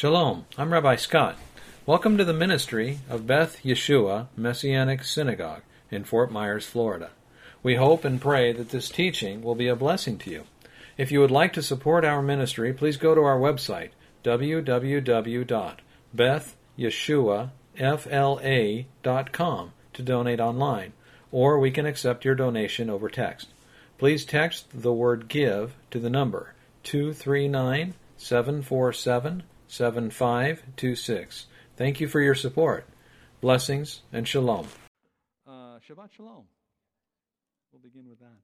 Shalom, I'm Rabbi Scott. Welcome to the ministry of Beth Yeshua Messianic Synagogue in Fort Myers, Florida. We hope and pray that this teaching will be a blessing to you. If you would like to support our ministry, please go to our website, www.bethyeshuafla.com, to donate online, or we can accept your donation over text. Please text the word GIVE to the number 239-747-7526. Thank you for your support. Blessings and shalom. Shabbat shalom. We'll begin with that.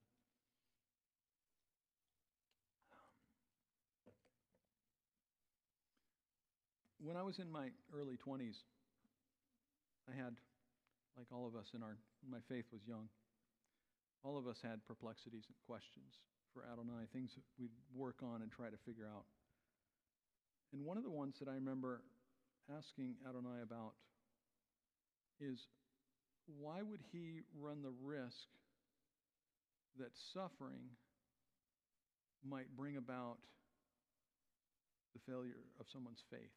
When I was in my early 20s, I had, like all of us in my faith was young, all of us had perplexities and questions for Adonai, things that we'd work on and try to figure out. And one of the ones that I remember asking Adonai about is, why would he run the risk that suffering might bring about the failure of someone's faith?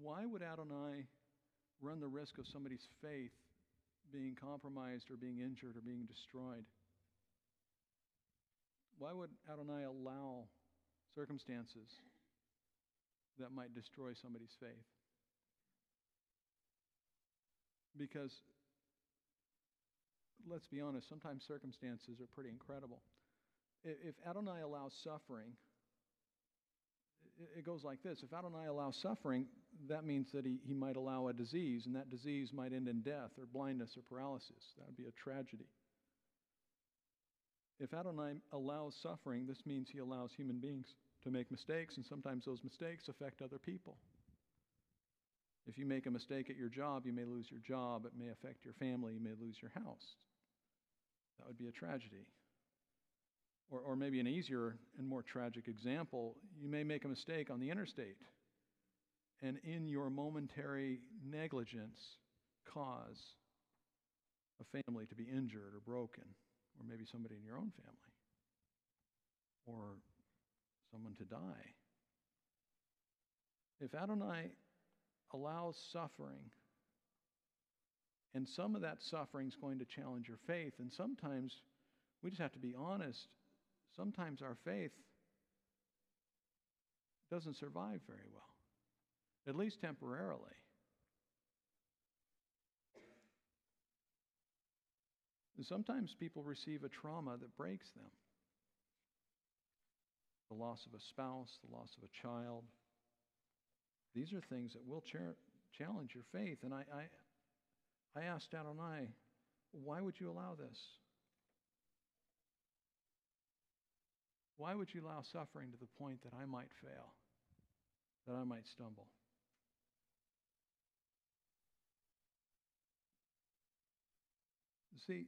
Why would Adonai run the risk of somebody's faith being compromised or being injured or being destroyed? Why would Adonai allow circumstances that might destroy somebody's faith? Because, let's be honest, sometimes circumstances are pretty incredible. If Adonai allows suffering, it goes like this. If Adonai allows suffering, that means that he might allow a disease, and that disease might end in death or blindness or paralysis. That would be a tragedy. If Adonai allows suffering, this means he allows human beings to make mistakes, and sometimes those mistakes affect other people. If you make a mistake at your job, you may lose your job. It may affect your family. You may lose your house. That would be a tragedy. Or maybe an easier and more tragic example, you may make a mistake on the interstate, and in your momentary negligence, cause a family to be injured or broken, or maybe somebody in your own family, or someone to die. If Adonai allows suffering, and some of that suffering is going to challenge your faith, and sometimes, we just have to be honest, sometimes our faith doesn't survive very well, at least temporarily. And sometimes people receive a trauma that breaks them. The loss of a spouse, the loss of a child. These are things that will challenge your faith. And I asked Adonai, why would you allow this? Why would you allow suffering to the point that I might fail, that I might stumble? See,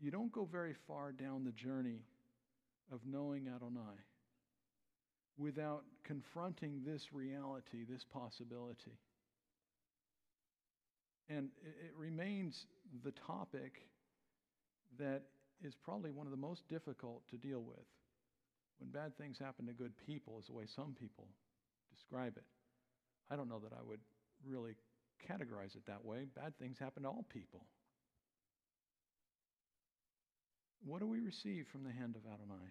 you don't go very far down the journey of knowing Adonai without confronting this reality, this possibility. And it remains the topic that is probably one of the most difficult to deal with. When bad things happen to good people is the way some people describe it. I don't know that I would really categorize it that way. Bad things happen to all people. What do we receive from the hand of Adonai?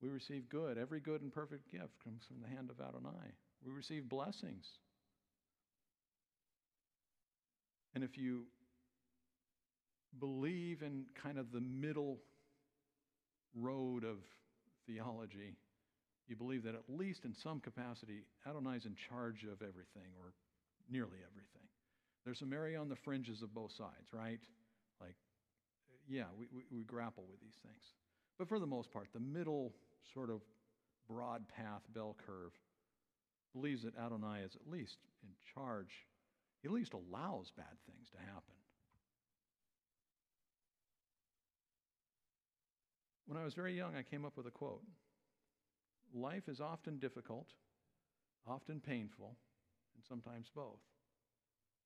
We receive good. Every good and perfect gift comes from the hand of Adonai. We receive blessings. And if you believe in kind of the middle road of theology, you believe that at least in some capacity, Adonai's in charge of everything, or nearly everything. There's some area on the fringes of both sides, right? Like, yeah, we grapple with these things. But for the most part, the middle sort of broad path bell curve believes that Adonai is at least in charge. He at least allows bad things to happen. When I was very young, I came up with a quote. Life is often difficult, often painful, and sometimes both.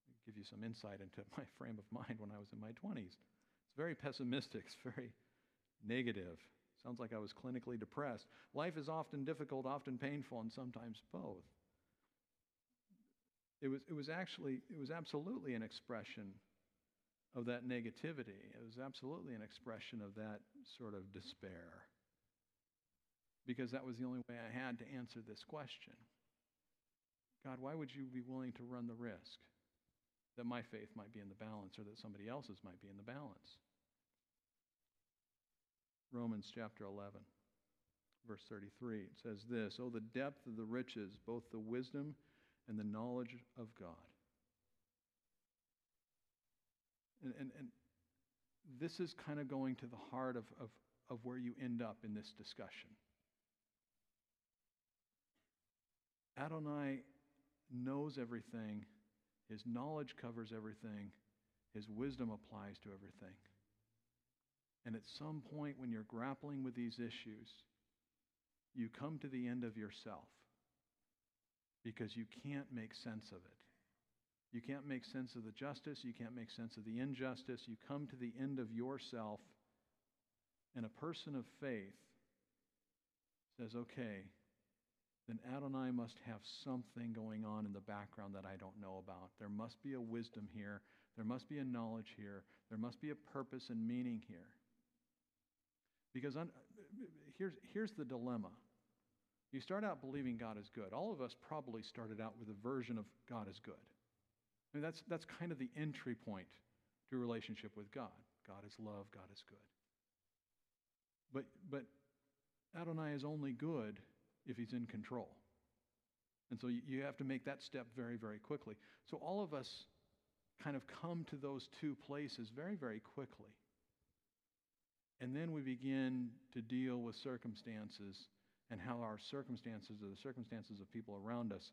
I'll give you some insight into my frame of mind when I was in my 20s. It's very pessimistic, it's very negative, Sounds like I was clinically depressed. Life is often difficult, often painful, and sometimes both. It was absolutely an expression of that negativity. It was absolutely an expression of that sort of despair, because that was the only way I had to answer this question. God, why would you be willing to run the risk that my faith might be in the balance, or that somebody else's might be in the balance? Romans chapter 11, verse 33, it says this: "Oh, the depth of the riches, both the wisdom and the knowledge of God." And this is kind of going to the heart of where you end up in this discussion. Adonai knows everything. His knowledge covers everything. His wisdom applies to everything. And at some point when you're grappling with these issues, you come to the end of yourself, because you can't make sense of it. You can't make sense of the justice. You can't make sense of the injustice. You come to the end of yourself, and a person of faith says, okay, then Adonai must have something going on in the background that I don't know about. There must be a wisdom here. There must be a knowledge here. There must be a purpose and meaning here. Because here's the dilemma. You start out believing God is good. All of us probably started out with a version of God is good. I mean, that's kind of the entry point to a relationship with God. God is love. God is good. But Adonai is only good if he's in control. And so you have to make that step very, very quickly. So all of us kind of come to those two places very, very quickly. And then we begin to deal with circumstances, and how our circumstances, or the circumstances of people around us,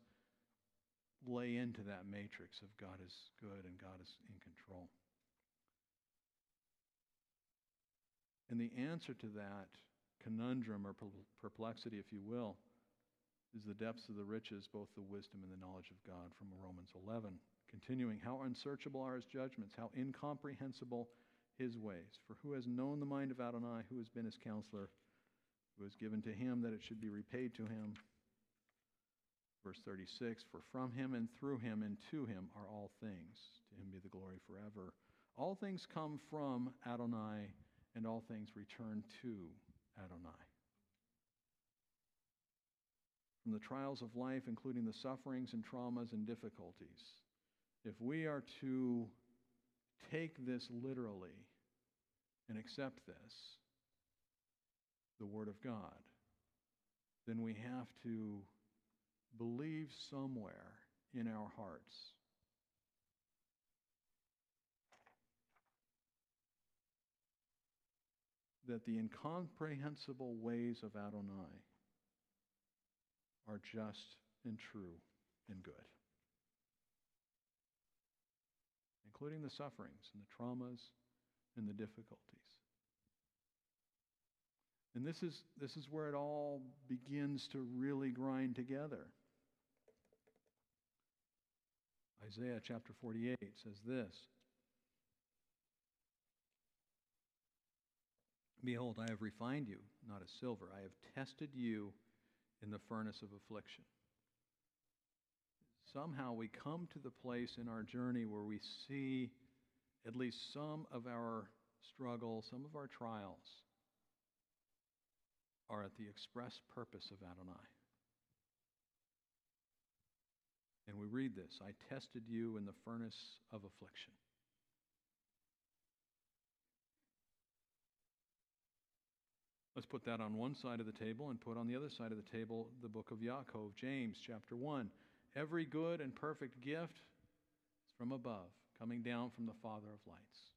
lay into that matrix of God is good and God is in control. And the answer to that conundrum, or perplexity, if you will, is the depths of the riches, both the wisdom and the knowledge of God, from Romans 11. Continuing, how unsearchable are his judgments, how incomprehensible his ways. For who has known the mind of Adonai, who has been his counselor, who has given to him that it should be repaid to him. Verse 36, for from him and through him and to him are all things. To him be the glory forever. All things come from Adonai, and all things return to Adonai. From the trials of life, including the sufferings and traumas and difficulties, if we are to take this literally and accept this, the Word of God, then we have to believe somewhere in our hearts that the incomprehensible ways of Adonai are just and true and good, including the sufferings and the traumas and the difficulties. And this is where it all begins to really grind together. Isaiah chapter 48 says this: "Behold, I have refined you, not as silver. I have tested you in the furnace of affliction." Somehow we come to the place in our journey where we see at least some of our struggle, some of our trials, are at the express purpose of Adonai. And we read this: "I tested you in the furnace of affliction." Let's put that on one side of the table and put on the other side of the table the book of Yaakov, James chapter 1. Every good and perfect gift is from above, coming down from the Father of lights,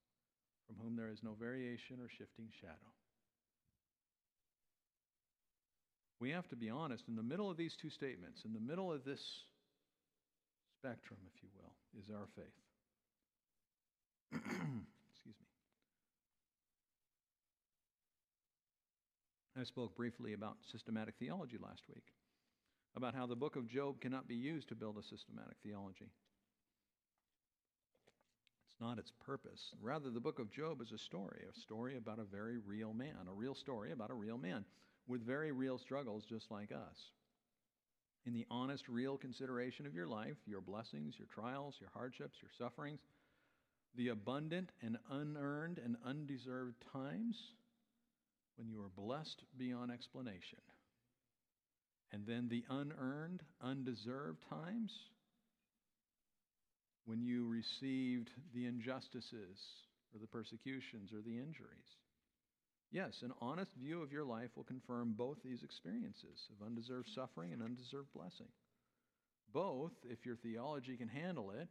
from whom there is no variation or shifting shadow. We have to be honest. In the middle of these two statements, in the middle of this spectrum, if you will, is our faith. Excuse me. I spoke briefly about systematic theology last week, about how the book of Job cannot be used to build a systematic theology. not its purpose. Rather, the book of Job is a story about a very real man, a real story about a real man with very real struggles just like us. In the honest, real consideration of your life, your blessings, your trials, your hardships, your sufferings, the abundant and unearned and undeserved times when you are blessed beyond explanation, and then the unearned, undeserved times when you received the injustices or the persecutions or the injuries. Yes, an honest view of your life will confirm both these experiences of undeserved suffering and undeserved blessing. Both, if your theology can handle it,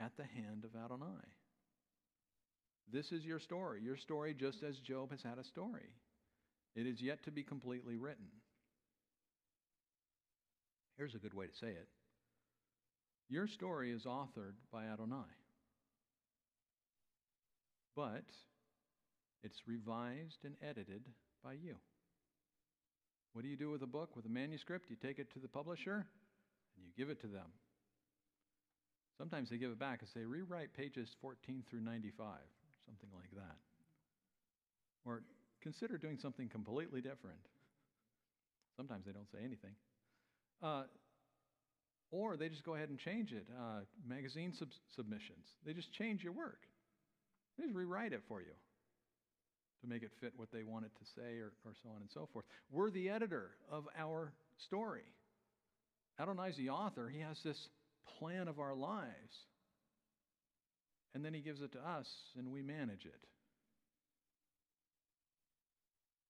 at the hand of Adonai. This is your story just as Job has had a story. It is yet to be completely written. Here's a good way to say it. Your story is authored by Adonai, but it's revised and edited by you. What do you do with a book, with a manuscript? You take it to the publisher and you give it to them. Sometimes they give it back and say, rewrite pages 14 through 95, something like that. Or consider doing something completely different. Sometimes they don't say anything. Or they just go ahead and change it. Magazine submissions. They just change your work. They just rewrite it for you to make it fit what they want it to say, or so on and so forth. We're the editor of our story. Adonai's the author. He has this plan of our lives. And then he gives it to us, and we manage it.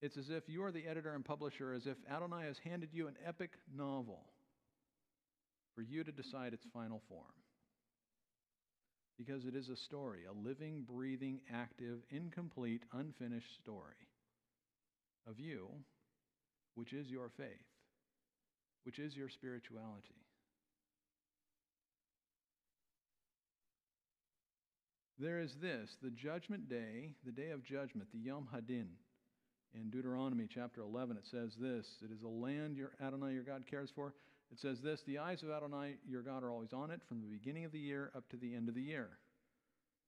It's as if you are the editor and publisher, as if Adonai has handed you an epic novel for you to decide its final form. Because it is a story, a living, breathing, active, incomplete, unfinished story of you, which is your faith, which is your spirituality. There is this, the judgment day, the day of judgment, the Yom Hadin. In Deuteronomy chapter 11, it says this, it is a land your Adonai, your God, cares for. It says this, the eyes of Adonai, your God, are always on it from the beginning of the year up to the end of the year.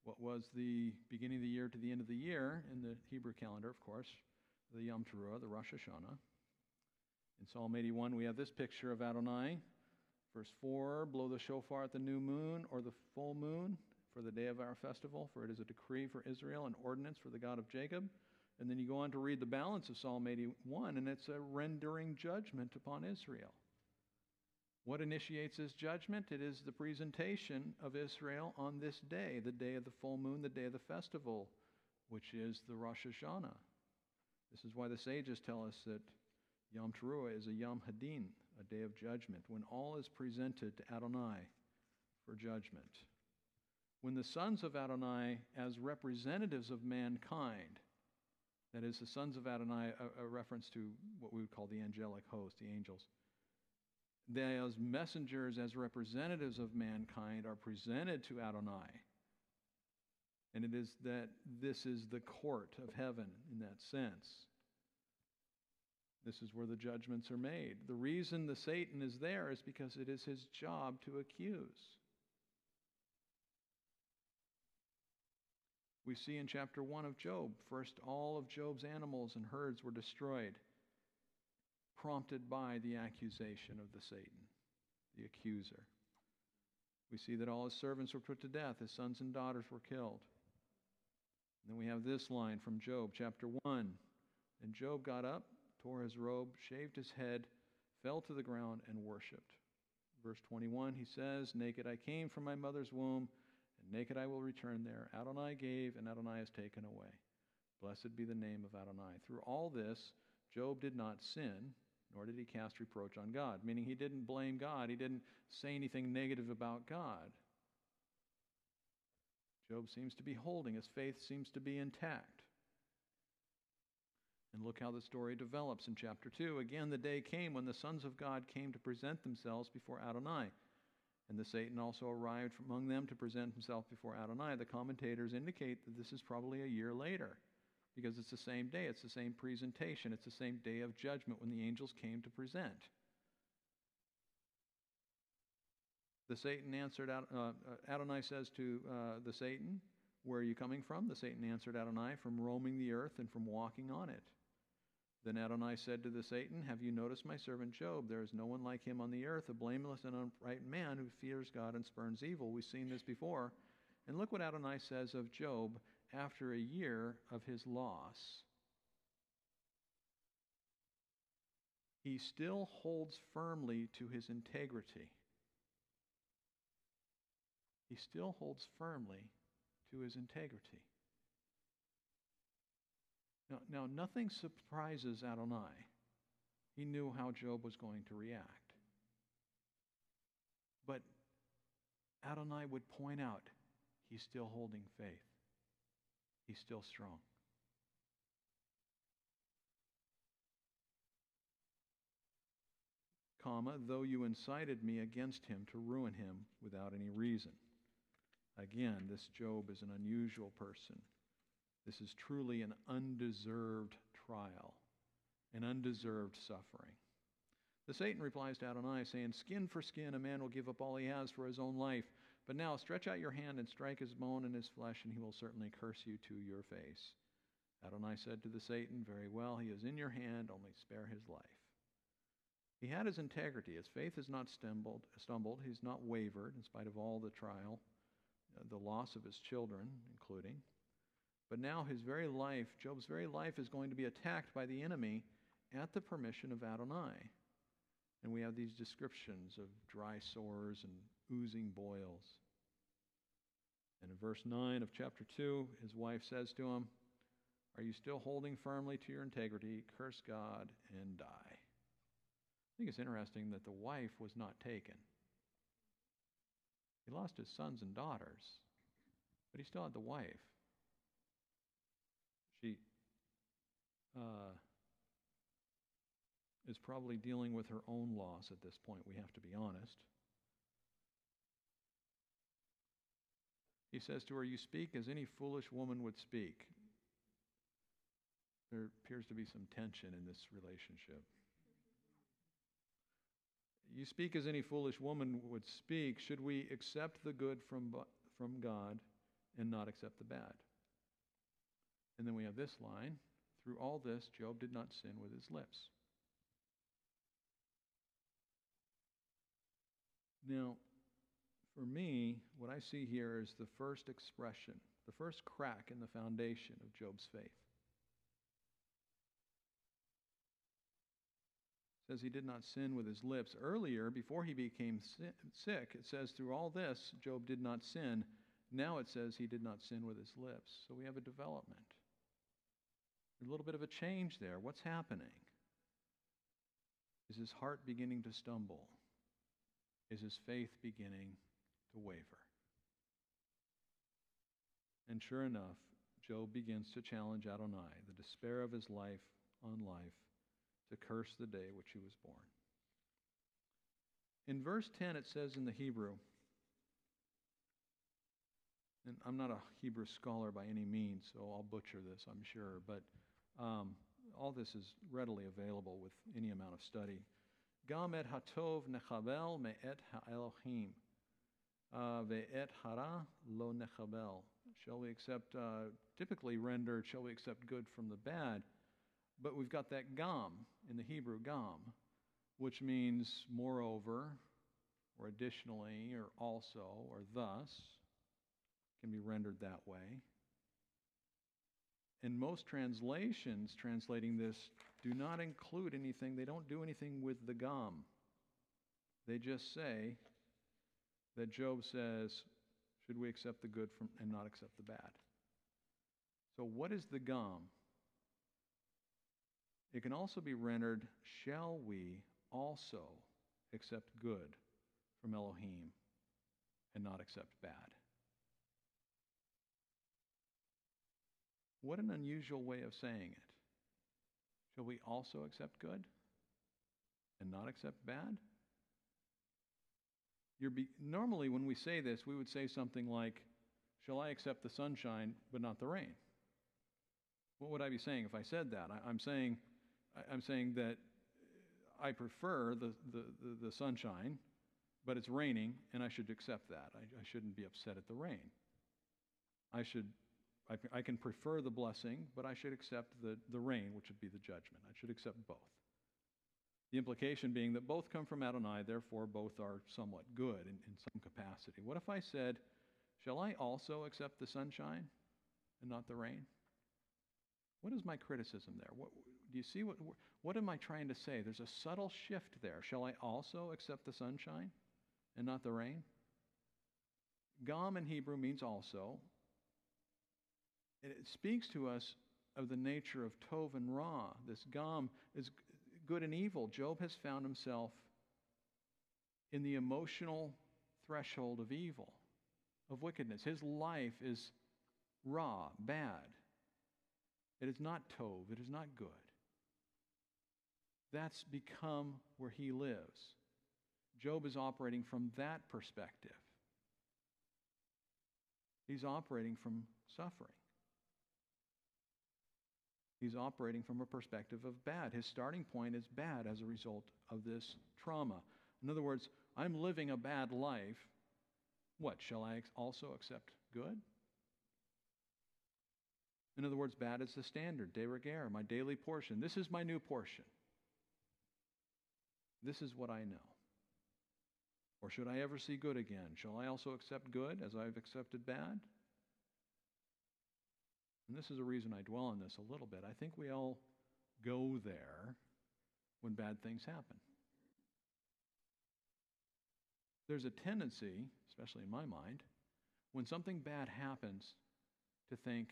What was the beginning of the year to the end of the year in the Hebrew calendar, of course, the Yom Teruah, the Rosh Hashanah. In Psalm 81, we have this picture of Adonai. Verse 4, blow the shofar at the new moon or the full moon for the day of our festival, for it is a decree for Israel, an ordinance for the God of Jacob. And then you go on to read the balance of Psalm 81, and it's a rendering judgment upon Israel. What initiates this judgment? It is the presentation of Israel on this day, the day of the full moon, the day of the festival, which is the Rosh Hashanah. This is why the sages tell us that Yom Teruah is a Yom Hadin, a day of judgment, when all is presented to Adonai for judgment. When the sons of Adonai, as representatives of mankind, that is, the sons of Adonai, a reference to what we would call the angelic host, the angels. They, as messengers, as representatives of mankind, are presented to Adonai. And it is that this is the court of heaven in that sense. This is where the judgments are made. The reason the Satan is there is because it is his job to accuse. We see in chapter 1 of Job, first all of Job's animals and herds were destroyed, prompted by the accusation of the Satan, the accuser. We see that all his servants were put to death, his sons and daughters were killed. And then we have this line from Job, chapter 1. Then Job got up, tore his robe, shaved his head, fell to the ground, and worshipped. Verse 21, he says, naked I came from my mother's womb, and naked I will return there. Adonai gave, and Adonai has taken away. Blessed be the name of Adonai. Through all this, Job did not sin, nor did he cast reproach on God, meaning he didn't blame God. He didn't say anything negative about God. Job seems to be holding. His faith seems to be intact. And look how the story develops in chapter 2. Again, the day came when the sons of God came to present themselves before Adonai. And the Satan also arrived from among them to present himself before Adonai. The commentators indicate that this is probably a year later, because it's the same day, it's the same presentation, it's the same day of judgment when the angels came to present. The Satan answered, Adonai says to the Satan, "Where are you coming from?" The Satan answered Adonai, "From roaming the earth and from walking on it." Then Adonai said to the Satan, "Have you noticed my servant Job? There is no one like him on the earth, a blameless and upright man who fears God and spurns evil." We've seen this before. And look what Adonai says of Job after a year of his loss. He still holds firmly to his integrity. He still holds firmly to his integrity. Now, nothing surprises Adonai. He knew how Job was going to react. But Adonai would point out, he's still holding faith. He's still strong. Though you incited me against him to ruin him without any reason. Again, this Job is an unusual person. This is truly an undeserved trial, an undeserved suffering. The Satan replies to Adonai, saying, "Skin for skin, a man will give up all he has for his own life. But now stretch out your hand and strike his bone and his flesh, and he will certainly curse you to your face." Adonai said to the Satan, "Very well, he is in your hand, only spare his life." He had his integrity. His faith has not stumbled. He's not wavered in spite of all the trial, the loss of his children, including. But now his very life, Job's very life, is going to be attacked by the enemy at the permission of Adonai. And we have these descriptions of dry sores and oozing boils. And in verse 9 of chapter 2, his wife says to him, "Are you still holding firmly to your integrity? Curse God and die." I think it's interesting that the wife was not taken. He lost his sons and daughters, but he still had the wife. She is probably dealing with her own loss at this point, we have to be honest. He says to her, "You speak as any foolish woman would speak." There appears to be some tension in this relationship. "You speak as any foolish woman would speak. Should we accept the good from God and not accept the bad?" And then we have this line, "Through all this, Job did not sin with his lips." Now, for me, what I see here is the first expression, the first crack in the foundation of Job's faith. Says he did not sin with his lips. Earlier, before he became sick, it says through all this, Job did not sin. Now it says he did not sin with his lips. So we have a development. A little bit of a change there. What's happening? Is his heart beginning to stumble? Is his faith beginning to waver? And sure enough, Job begins to challenge Adonai, the despair of his life on life, to curse the day which he was born. In verse 10 it says in the Hebrew, and I'm not a Hebrew scholar by any means, so I'll butcher this, I'm sure, but all this is readily available with any amount of study. Gam et hatov nechabel me'et ha'elohim ve'et hara lo nechabel. Shall we accept, typically rendered, shall we accept good from the bad? But we've got that gam in the Hebrew, gam, which means moreover, or additionally, or also, or thus, can be rendered that way. And most translations translating this do not include anything, they don't do anything with the gam. They just say that Job says, should we accept the good from and not accept the bad? So what is the gam? It can also be rendered, shall we also accept good from Elohim and not accept bad? What an unusual way of saying it. Shall we also accept good and not accept bad? Normally when we say this, we would say something like, shall I accept the sunshine but not the rain? What would I be saying if I said that? I'm saying that I prefer the sunshine, but it's raining, and I should accept that. I shouldn't be upset at the rain. I can prefer the blessing, but I should accept the rain, which would be the judgment. I should accept both. The implication being that both come from Adonai, therefore both are somewhat good in some capacity. What if I said, shall I also accept the sunshine and not the rain? What is my criticism there? Do you see what am I trying to say? There's a subtle shift there. Shall I also accept the sunshine and not the rain? Gam in Hebrew means also. It speaks to us of the nature of Tov and Ra. This Gam is good and evil. Job has found himself in the emotional threshold of evil, of wickedness. His life is Ra, bad. It is not Tov. It is not good. That's become where he lives. Job is operating from that perspective. He's operating from suffering. He's operating from a perspective of bad. His starting point is bad as a result of this trauma. In other words, I'm living a bad life. What, shall I also accept good? In other words, bad is the standard, de rigueur, my daily portion. This is my new portion. This is what I know. Or should I ever see good again? Shall I also accept good as I've accepted bad? And this is a reason I dwell on this a little bit. I think we all go there when bad things happen. There's a tendency, especially in my mind, when something bad happens to think,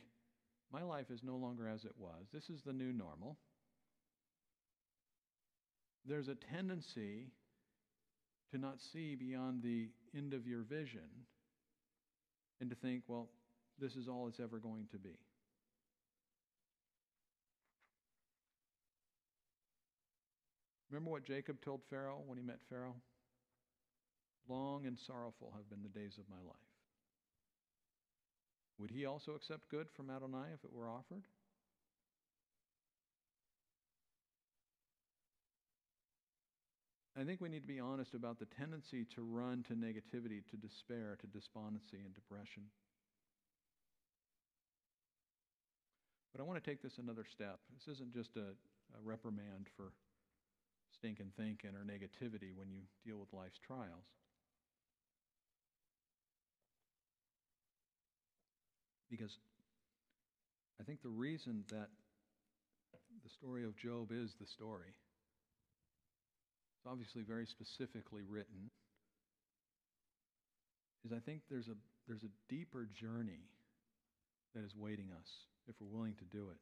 my life is no longer as it was. This is the new normal. There's a tendency to not see beyond the end of your vision and to think, well, this is all it's ever going to be. Remember what Jacob told Pharaoh when he met Pharaoh? Long and sorrowful have been the days of my life. Would he also accept good from Adonai if it were offered? I think we need to be honest about the tendency to run to negativity, to despair, to despondency, and depression. But I want to take this another step. This isn't just a reprimand for stinking thinking or negativity when you deal with life's trials. Because I think the reason that the story of Job is the story, it's obviously very specifically written, is I think there's a deeper journey that is waiting us if we're willing to do it.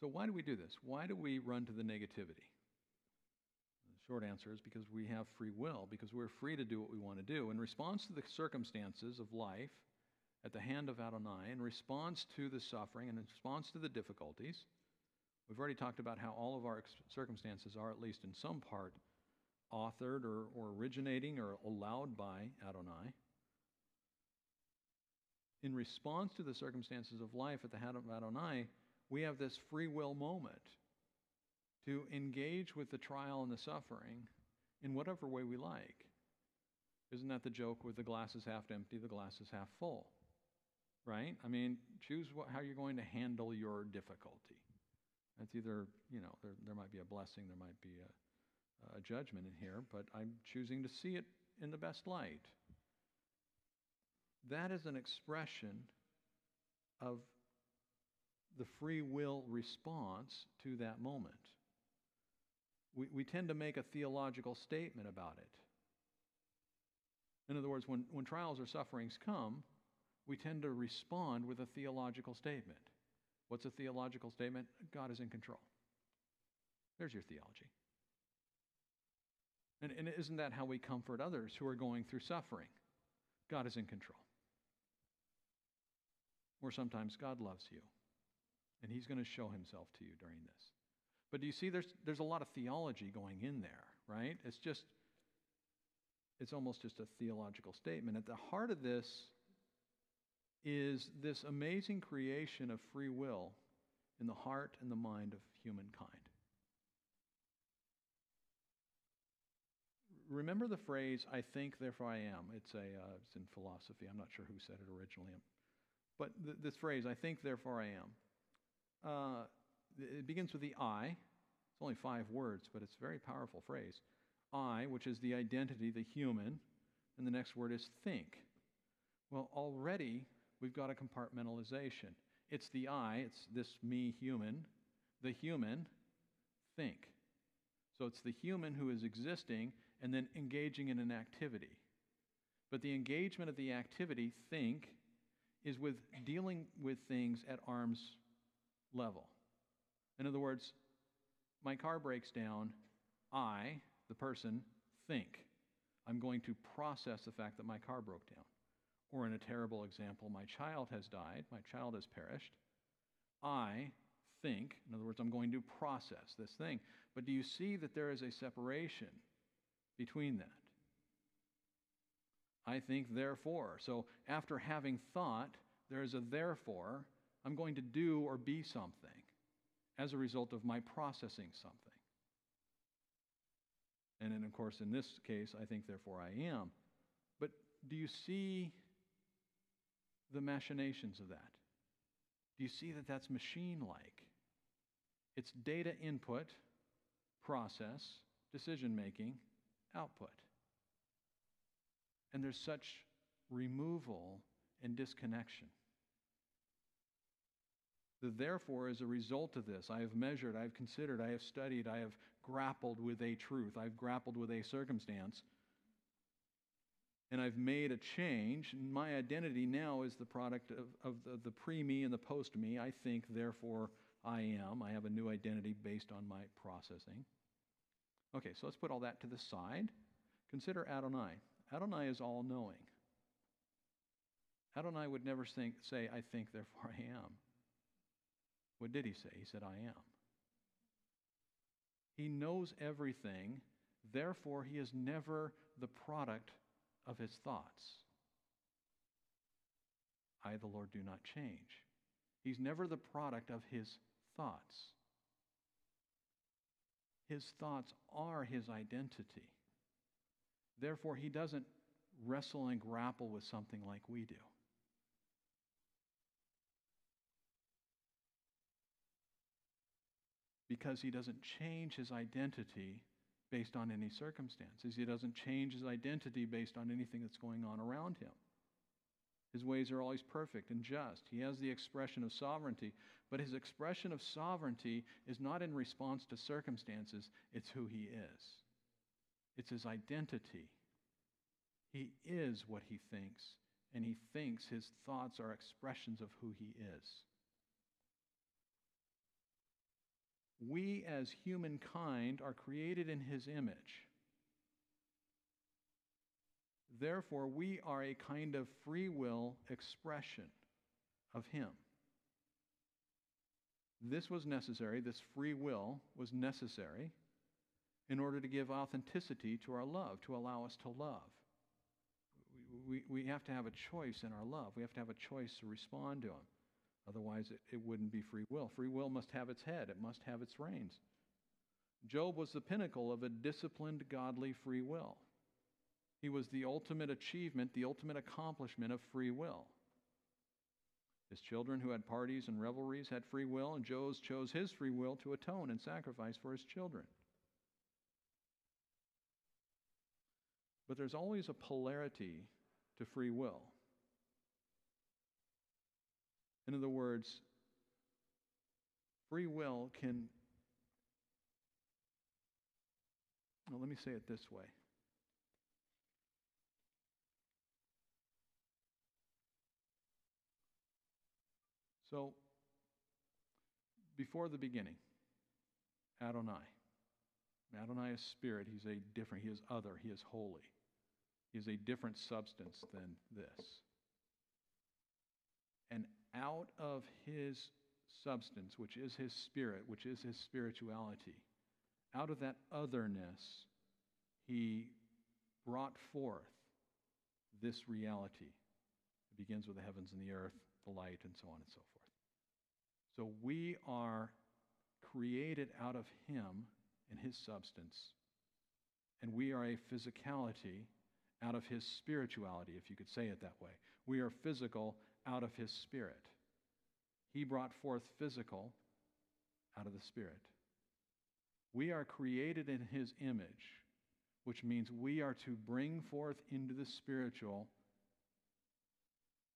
So why do we do this? Why do we run to the negativity? The short answer is because we have free will, because we're free to do what we want to do. In response to the circumstances of life at the hand of Adonai, in response to the suffering, and in response to the difficulties, we've already talked about how all of our circumstances are, at least in some part, authored or originating or allowed by Adonai. In response to the circumstances of life at the hand of Adonai, we have this free will moment to engage with the trial and the suffering in whatever way we like. Isn't that the joke with the glass is half empty, the glass is half full? Right? I mean, choose how you're going to handle your difficulty. That's either, there might be a blessing, there might be a judgment in here, but I'm choosing to see it in the best light. That is an expression of the free will response to that moment. We tend to make a theological statement about it. In other words, when trials or sufferings come, we tend to respond with a theological statement. What's a theological statement? God is in control. There's your theology. And isn't that how we comfort others who are going through suffering? God is in control. Or sometimes God loves you, and he's going to show himself to you during this. But do you see there's a lot of theology going in there, right? It's almost just a theological statement. At the heart of this is this amazing creation of free will in the heart and the mind of humankind. remember the phrase, I think, therefore I am. It's in philosophy. I'm not sure who said it originally. But this phrase, I think, therefore I am. It begins with the I. It's only 5 words, but it's a very powerful phrase. I, which is the identity, the human, and the next word is think. Well, already we've got a compartmentalization. It's the I, it's this me human, the human, think. So it's the human who is existing and then engaging in an activity. But the engagement of the activity, think, is with dealing with things at arm's level. In other words, my car breaks down, I, the person, think. I'm going to process the fact that my car broke down. Or in a terrible example, my child has died, my child has perished. I think, in other words, I'm going to process this thing. But do you see that there is a separation between that? I think, therefore. So after having thought, there is a therefore. I'm going to do or be something as a result of my processing something. And then, of course, in this case, I think, therefore, I am. But do you see the machinations of that? Do you see that that's machine-like? It's data input, process, decision-making, output. And there's such removal and disconnection. The therefore is a result of this. I have measured, I have considered, I have studied, I have grappled with a truth, I've grappled with a circumstance, and I've made a change. My identity now is the product of the pre-me and the post-me. I think, therefore, I am. I have a new identity based on my processing. Okay, so let's put all that to the side. Consider Adonai. Adonai is all-knowing. Adonai would never say, I think, therefore, I am. What did he say? He said, I am. He knows everything, therefore he is never the product of his thoughts. I, the Lord, do not change. He's never the product of his thoughts. His thoughts are his identity. Therefore, he doesn't wrestle and grapple with something like we do. Because he doesn't change his identity based on any circumstances. He doesn't change his identity based on anything that's going on around him. His ways are always perfect and just. He has the expression of sovereignty, but his expression of sovereignty is not in response to circumstances. It's who he is. It's his identity. He is what he thinks, and he thinks his thoughts are expressions of who he is. We as humankind are created in his image. Therefore, we are a kind of free will expression of him. This was necessary, this free will was necessary in order to give authenticity to our love, to allow us to love. We have to have a choice in our love. We have to have a choice to respond to him. Otherwise, it wouldn't be free will. Free will must have its head. It must have its reins. Job was the pinnacle of a disciplined, godly free will. He was the ultimate achievement, the ultimate accomplishment of free will. His children who had parties and revelries had free will, and Job chose his free will to atone and sacrifice for his children. But there's always a polarity to free will. In other words, free will can, well, let me say it this way. So, before the beginning, Adonai. Adonai is spirit. He's a different, he is other, he is holy. He is a different substance than this. And out of his substance, which is his spirit, which is his spirituality, out of that otherness, he brought forth this reality. It begins with the heavens and the earth, the light, and so on and so forth. So we are created out of him and his substance, and we are a physicality out of his spirituality, if you could say it that way. We are physical out of his spirit. He brought forth physical out of the spirit. We are created in his image, which means we are to bring forth into the spiritual,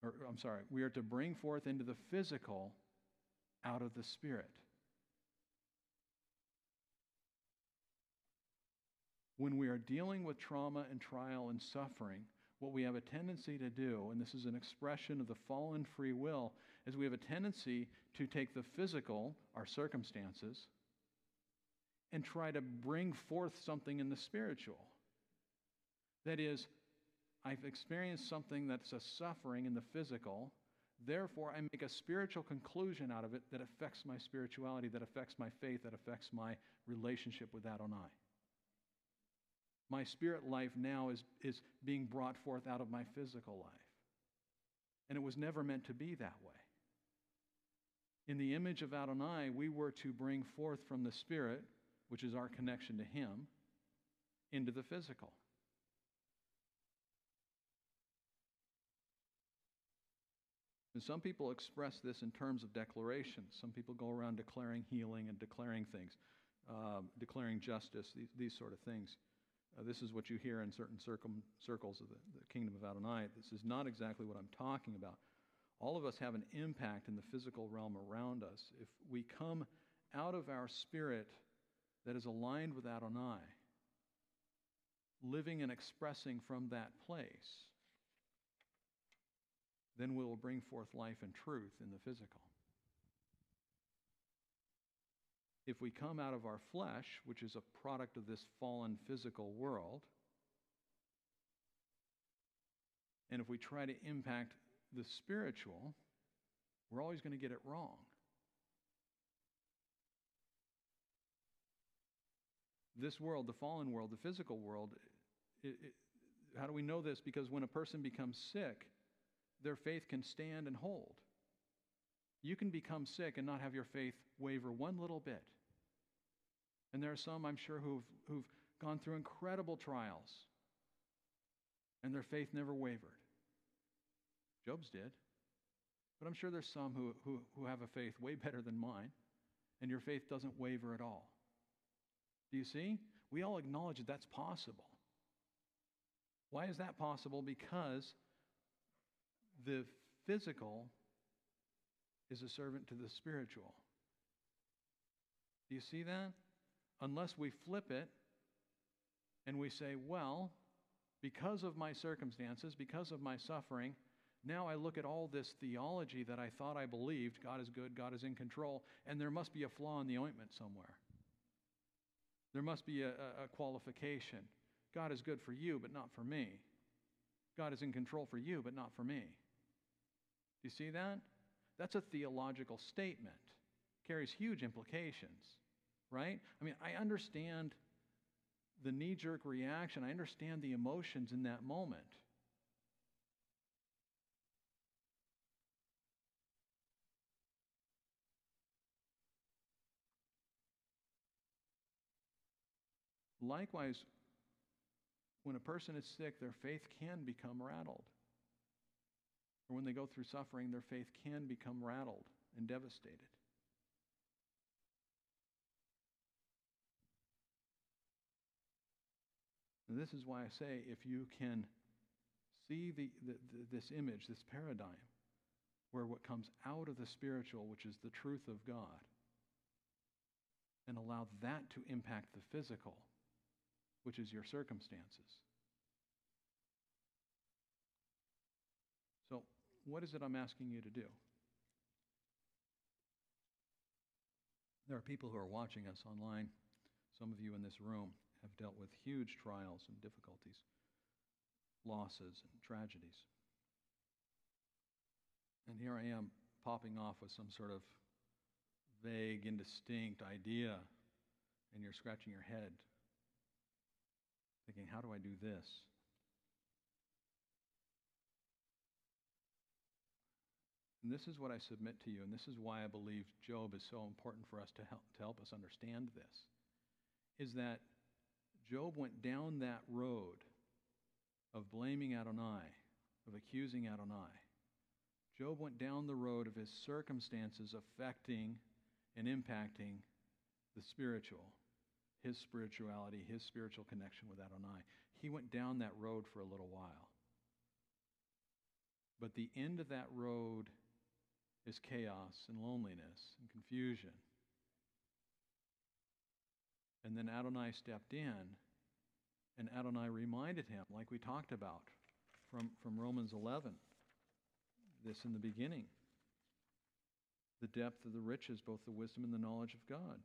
or I'm sorry, we are to bring forth into the physical out of the spirit. When we are dealing with trauma and trial and suffering, what we have a tendency to do, and this is an expression of the fallen free will, is we have a tendency to take the physical, our circumstances, and try to bring forth something in the spiritual. That is, I've experienced something that's a suffering in the physical, therefore I make a spiritual conclusion out of it that affects my spirituality, that affects my faith, that affects my relationship with Adonai. My spirit life now is being brought forth out of my physical life. And it was never meant to be that way. In the image of Adonai, we were to bring forth from the spirit, which is our connection to him, into the physical. And some people express this in terms of declarations. Some people go around declaring healing and declaring things, declaring justice, these sort of things. This is what you hear in certain circles of the kingdom of Adonai. This is not exactly what I'm talking about. All of us have an impact in the physical realm around us. If we come out of our spirit that is aligned with Adonai, living and expressing from that place, then we will bring forth life and truth in the physical. If we come out of our flesh, which is a product of this fallen physical world, and if we try to impact the spiritual, we're always going to get it wrong. This world, the fallen world, the physical world, how do we know this? Because when a person becomes sick, their faith can stand and hold. You can become sick and not have your faith waver one little bit. And there are some, I'm sure, who've gone through incredible trials, and their faith never wavered. Job's did. But I'm sure there's some who have a faith way better than mine, and your faith doesn't waver at all. Do you see? We all acknowledge that that's possible. Why is that possible? Because the physical is a servant to the spiritual. Do you see that? Unless we flip it and we say, well, because of my circumstances, because of my suffering, now I look at all this theology that I thought I believed, God is good, God is in control, and there must be a flaw in the ointment somewhere. There must be a qualification. God is good for you, but not for me. God is in control for you, but not for me. Do you see that? That's a theological statement. It carries huge implications, right? I mean, I understand the knee-jerk reaction. I understand the emotions in that moment. Likewise, when a person is sick, their faith can become rattled. Or when they go through suffering, their faith can become rattled and devastated. And this is why I say, if you can see this image, this paradigm, where what comes out of the spiritual, which is the truth of God, and allow that to impact the physical, which is your circumstances. So, what is it I'm asking you to do? There are people who are watching us online. Some of you in this room have dealt with huge trials and difficulties, losses and tragedies. And here I am popping off with some sort of vague, indistinct idea, and you're scratching your head, thinking, how do I do this? And this is what I submit to you, and this is why I believe Job is so important for us to help us understand this, is that Job went down that road of blaming Adonai, of accusing Adonai. Job went down the road of his circumstances affecting and impacting the spiritual, his spirituality, his spiritual connection with Adonai. He went down that road for a little while. But the end of that road is chaos and loneliness and confusion. And then Adonai stepped in, and Adonai reminded him, like we talked about from Romans 11, this in the beginning, the depth of the riches, both the wisdom and the knowledge of God,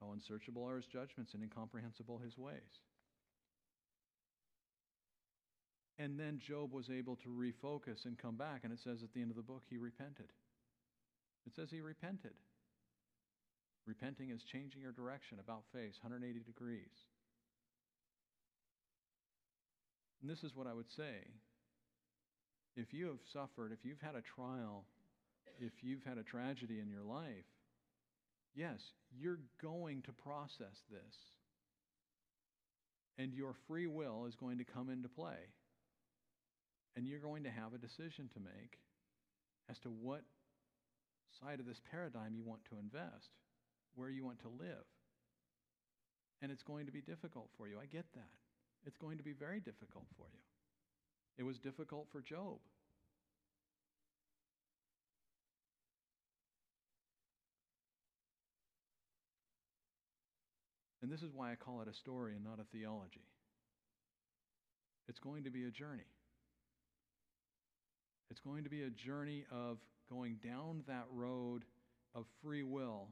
how unsearchable are his judgments and incomprehensible his ways. And then Job was able to refocus and come back, and it says at the end of the book, he repented. It says he repented. Repenting is changing your direction, about face, 180 degrees. And this is what I would say. If you have suffered, if you've had a trial, if you've had a tragedy in your life, yes, you're going to process this. And your free will is going to come into play. And you're going to have a decision to make as to what side of this paradigm you want to invest, where you want to live. And it's going to be difficult for you. I get that. It's going to be very difficult for you. It was difficult for Job. And this is why I call it a story and not a theology. It's going to be a journey. It's going to be a journey of going down that road of free will,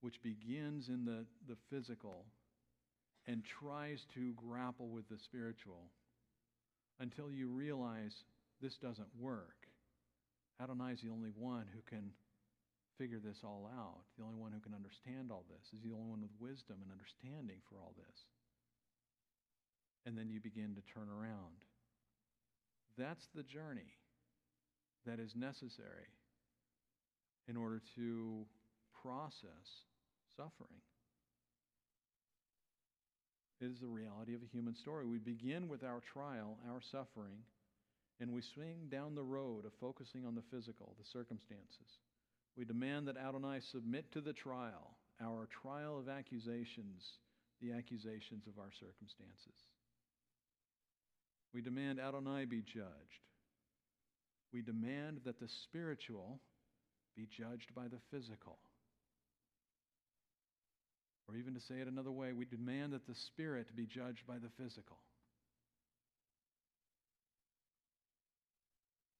which begins in the physical and tries to grapple with the spiritual until you realize this doesn't work. Adonai is the only one who can figure this all out, the only one who can understand all this, is the only one with wisdom and understanding for all this. And then you begin to turn around. That's the journey that is necessary in order to process suffering. It is the reality of a human story. We begin with our trial, our suffering, and we swing down the road of focusing on the physical, the circumstances. We demand that Adonai submit to the trial, our trial of accusations, the accusations of our circumstances. We demand Adonai be judged. We demand that the spiritual be judged by the physical. Or even to say it another way, we demand that the spirit be judged by the physical.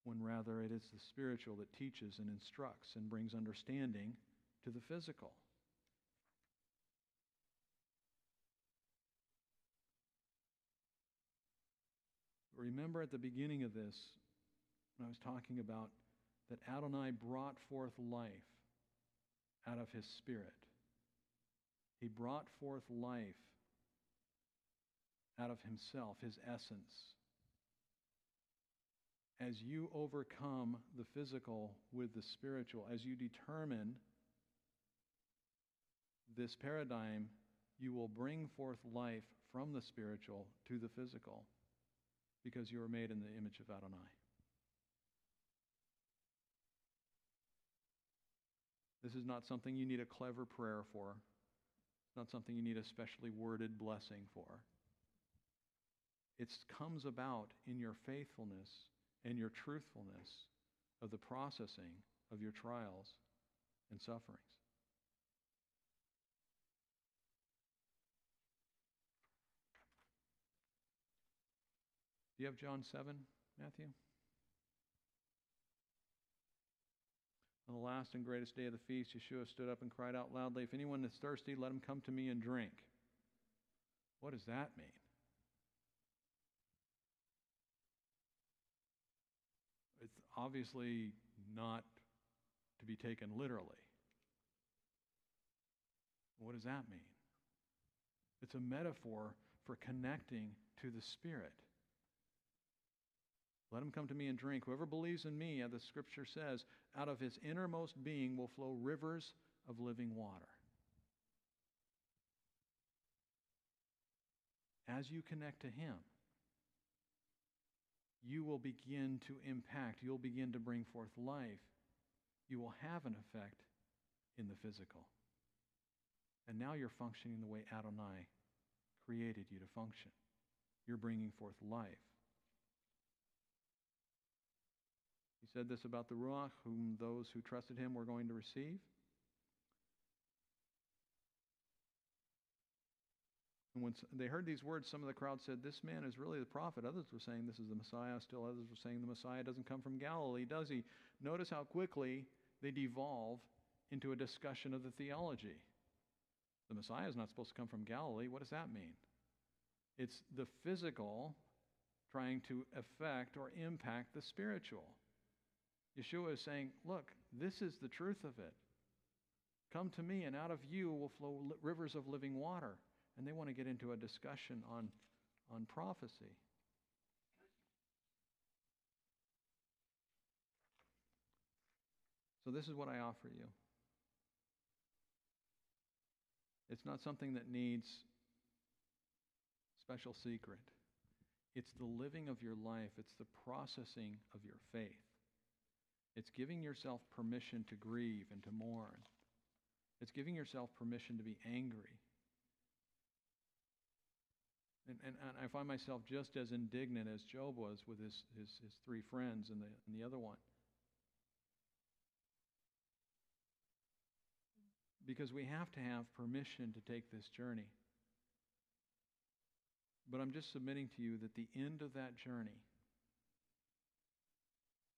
When rather it is the spiritual that teaches and instructs and brings understanding to the physical. Remember at the beginning of this, when I was talking about that Adonai brought forth life out of his spirit. He brought forth life out of himself, his essence. As you overcome the physical with the spiritual, as you determine this paradigm, you will bring forth life from the spiritual to the physical because you are made in the image of Adonai. This is not something you need a clever prayer for. It's not something you need a specially worded blessing for. It comes about in your faithfulness and your truthfulness of the processing of your trials and sufferings. Do you have John 7, Matthew? On the last and greatest day of the feast, Yeshua stood up and cried out loudly, "If anyone is thirsty, let him come to me and drink." What does that mean? It's obviously not to be taken literally. What does that mean? It's a metaphor for connecting to the Spirit. Let him come to me and drink. Whoever believes in me, as the scripture says, out of his innermost being will flow rivers of living water. as you connect to Him, you will begin to impact, you'll begin to bring forth life. You will have an effect in the physical. And now you're functioning the way Adonai created you to function. You're bringing forth life. He said this about the Ruach, whom those who trusted Him were going to receive. And when they heard these words, some of the crowd said, "This man is really the prophet." Others were saying, "This is the Messiah." Still others were saying, "The Messiah doesn't come from Galilee, does he?" Notice how quickly they devolve into a discussion of the theology. The Messiah is not supposed to come from Galilee. What does that mean? It's the physical trying to affect or impact the spiritual. Yeshua is saying, look, this is the truth of it. Come to me, and out of you will flow rivers of living water. And they want to get into a discussion on prophecy. So this is what I offer you. It's not something that needs special secret. It's the living of your life. It's the processing of your faith. It's giving yourself permission to grieve and to mourn. It's giving yourself permission to be angry. And I find myself just as indignant as Job was with his three friends and the other one. Because we have to have permission to take this journey. But I'm just submitting to you that the end of that journey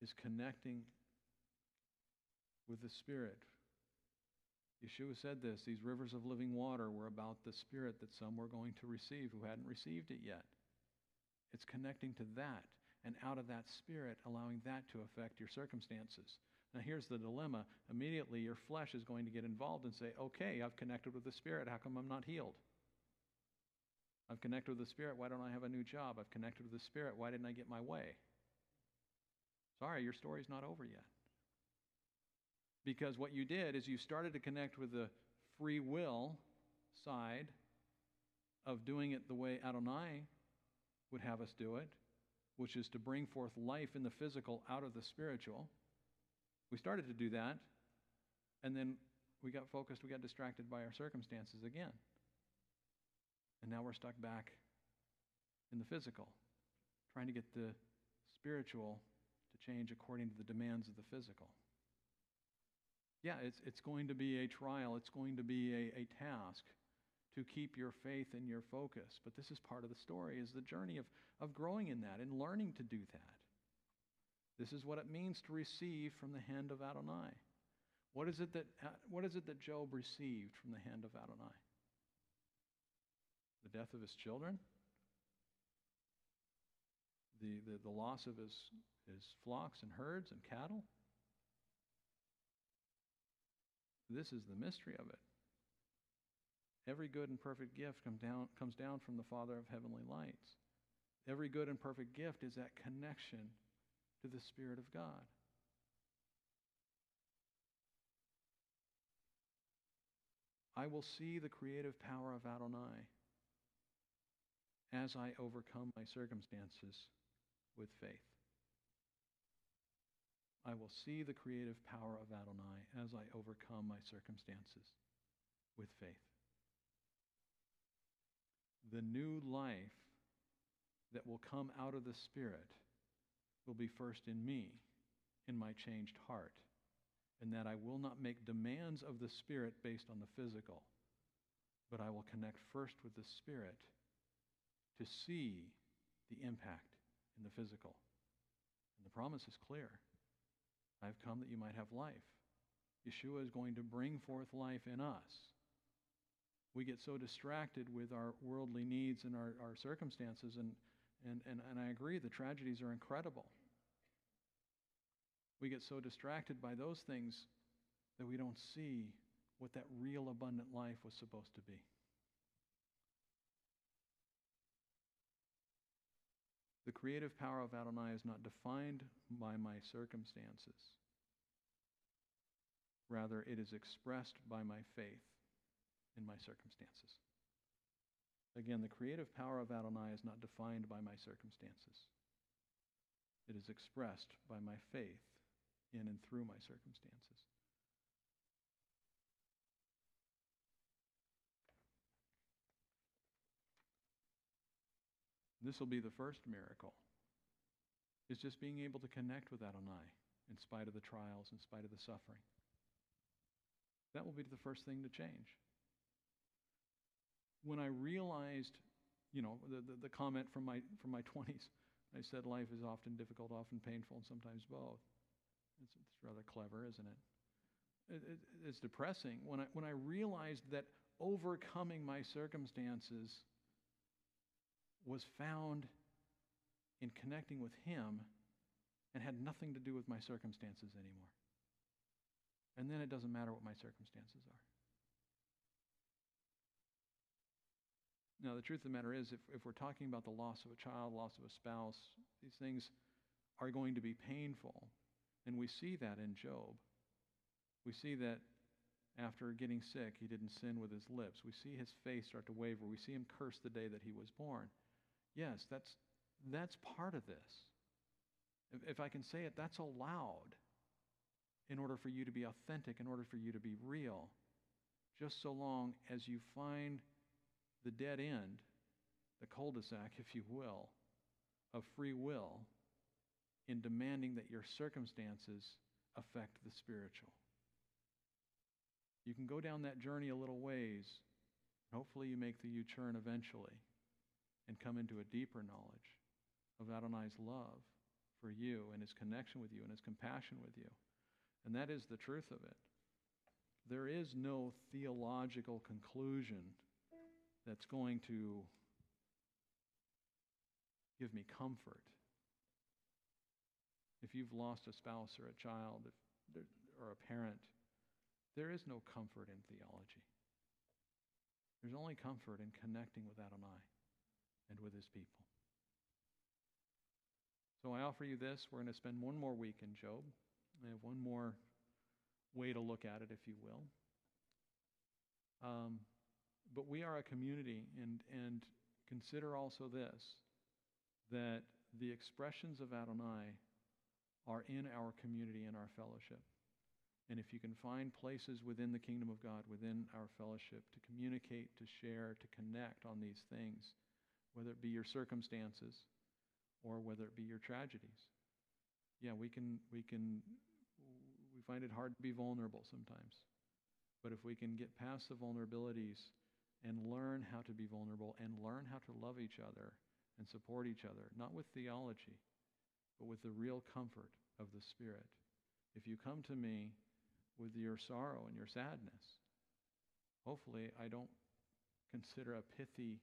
is connecting with the Spirit. Yeshua said this, these rivers of living water were about the Spirit that some were going to receive who hadn't received it yet. It's connecting to that, and out of that Spirit, allowing that to affect your circumstances. Now here's the dilemma. Immediately your flesh is going to get involved and say, okay, I've connected with the Spirit. How come I'm not healed? I've connected with the Spirit. Why don't I have a new job? I've connected with the Spirit. Why didn't I get my way? Sorry, your story's not over yet. Because what you did is you started to connect with the free will side of doing it the way Adonai would have us do it, which is to bring forth life in the physical out of the spiritual. We started to do that, and then we got focused, we got distracted by our circumstances again. And now we're stuck back in the physical, trying to get the spiritual to change according to the demands of the physical. Yeah, it's going to be a trial. It's going to be a task to keep your faith and your focus. But this is part of the story, is the journey of growing in that and learning to do that. This is what it means to receive from the hand of Adonai. What is it that Job received from the hand of Adonai? The death of his children? The loss of his flocks and herds and cattle? This is the mystery of it. Every good and perfect gift comes down from the Father of heavenly lights. Every good and perfect gift is that connection to the Spirit of God. I will see the creative power of Adonai as I overcome my circumstances with faith. I will see the creative power of Adonai as I overcome my circumstances with faith. The new life that will come out of the Spirit will be first in me, in my changed heart, and that I will not make demands of the Spirit based on the physical, but I will connect first with the Spirit to see the impact in the physical. And the promise is clear. I've come that you might have life. Yeshua is going to bring forth life in us. We get so distracted with our worldly needs and our circumstances, and I agree, the tragedies are incredible. We get so distracted by those things that we don't see what that real abundant life was supposed to be. The creative power of Adonai is not defined by my circumstances. Rather, it is expressed by my faith in my circumstances. Again, the creative power of Adonai is not defined by my circumstances. It is expressed by my faith in and through my circumstances. This will be the first miracle, is just being able to connect with Adonai in spite of the trials, in spite of the suffering. That will be the first thing to change. When I realized, you know, the comment from my 20s, I said life is often difficult, often painful, and sometimes both. It's rather clever, isn't it? It's depressing. When I realized that overcoming my circumstances was found in connecting with Him and had nothing to do with my circumstances anymore. And then it doesn't matter what my circumstances are. Now, the truth of the matter is, if we're talking about the loss of a child, loss of a spouse, these things are going to be painful. And we see that in Job. We see that after getting sick, he didn't sin with his lips. We see his face start to waver. We see him curse the day that he was born. Yes, that's part of this. If I can say it, that's allowed in order for you to be authentic, in order for you to be real, just so long as you find the dead end, the cul-de-sac, if you will, of free will in demanding that your circumstances affect the spiritual. You can go down that journey a little ways, and hopefully you make the U-turn eventually and come into a deeper knowledge of Adonai's love for you and His connection with you and His compassion with you. And that is the truth of it. There is no theological conclusion that's going to give me comfort. If you've lost a spouse or a child or a parent, there is no comfort in theology. There's only comfort in connecting with Adonai and with His people. So I offer you this. We're going to spend one more week in Job. I have one more way to look at it, if you will. But we are a community, and consider also this, that the expressions of Adonai are in our community, in our fellowship. And if you can find places within the kingdom of God, within our fellowship, to communicate, to share, to connect on these things, whether it be your circumstances or whether it be your tragedies. Yeah, we find it hard to be vulnerable sometimes. But if we can get past the vulnerabilities and learn how to be vulnerable and learn how to love each other and support each other, not with theology, but with the real comfort of the Spirit. If you come to me with your sorrow and your sadness, hopefully I don't consider a pithy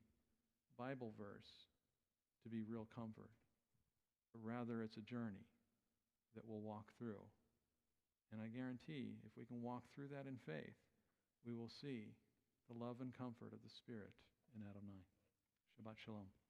Bible verse to be real comfort, but rather it's a journey that we'll walk through. And I guarantee, if we can walk through that in faith, we will see the love and comfort of the Spirit in Adonai. Shabbat Shalom.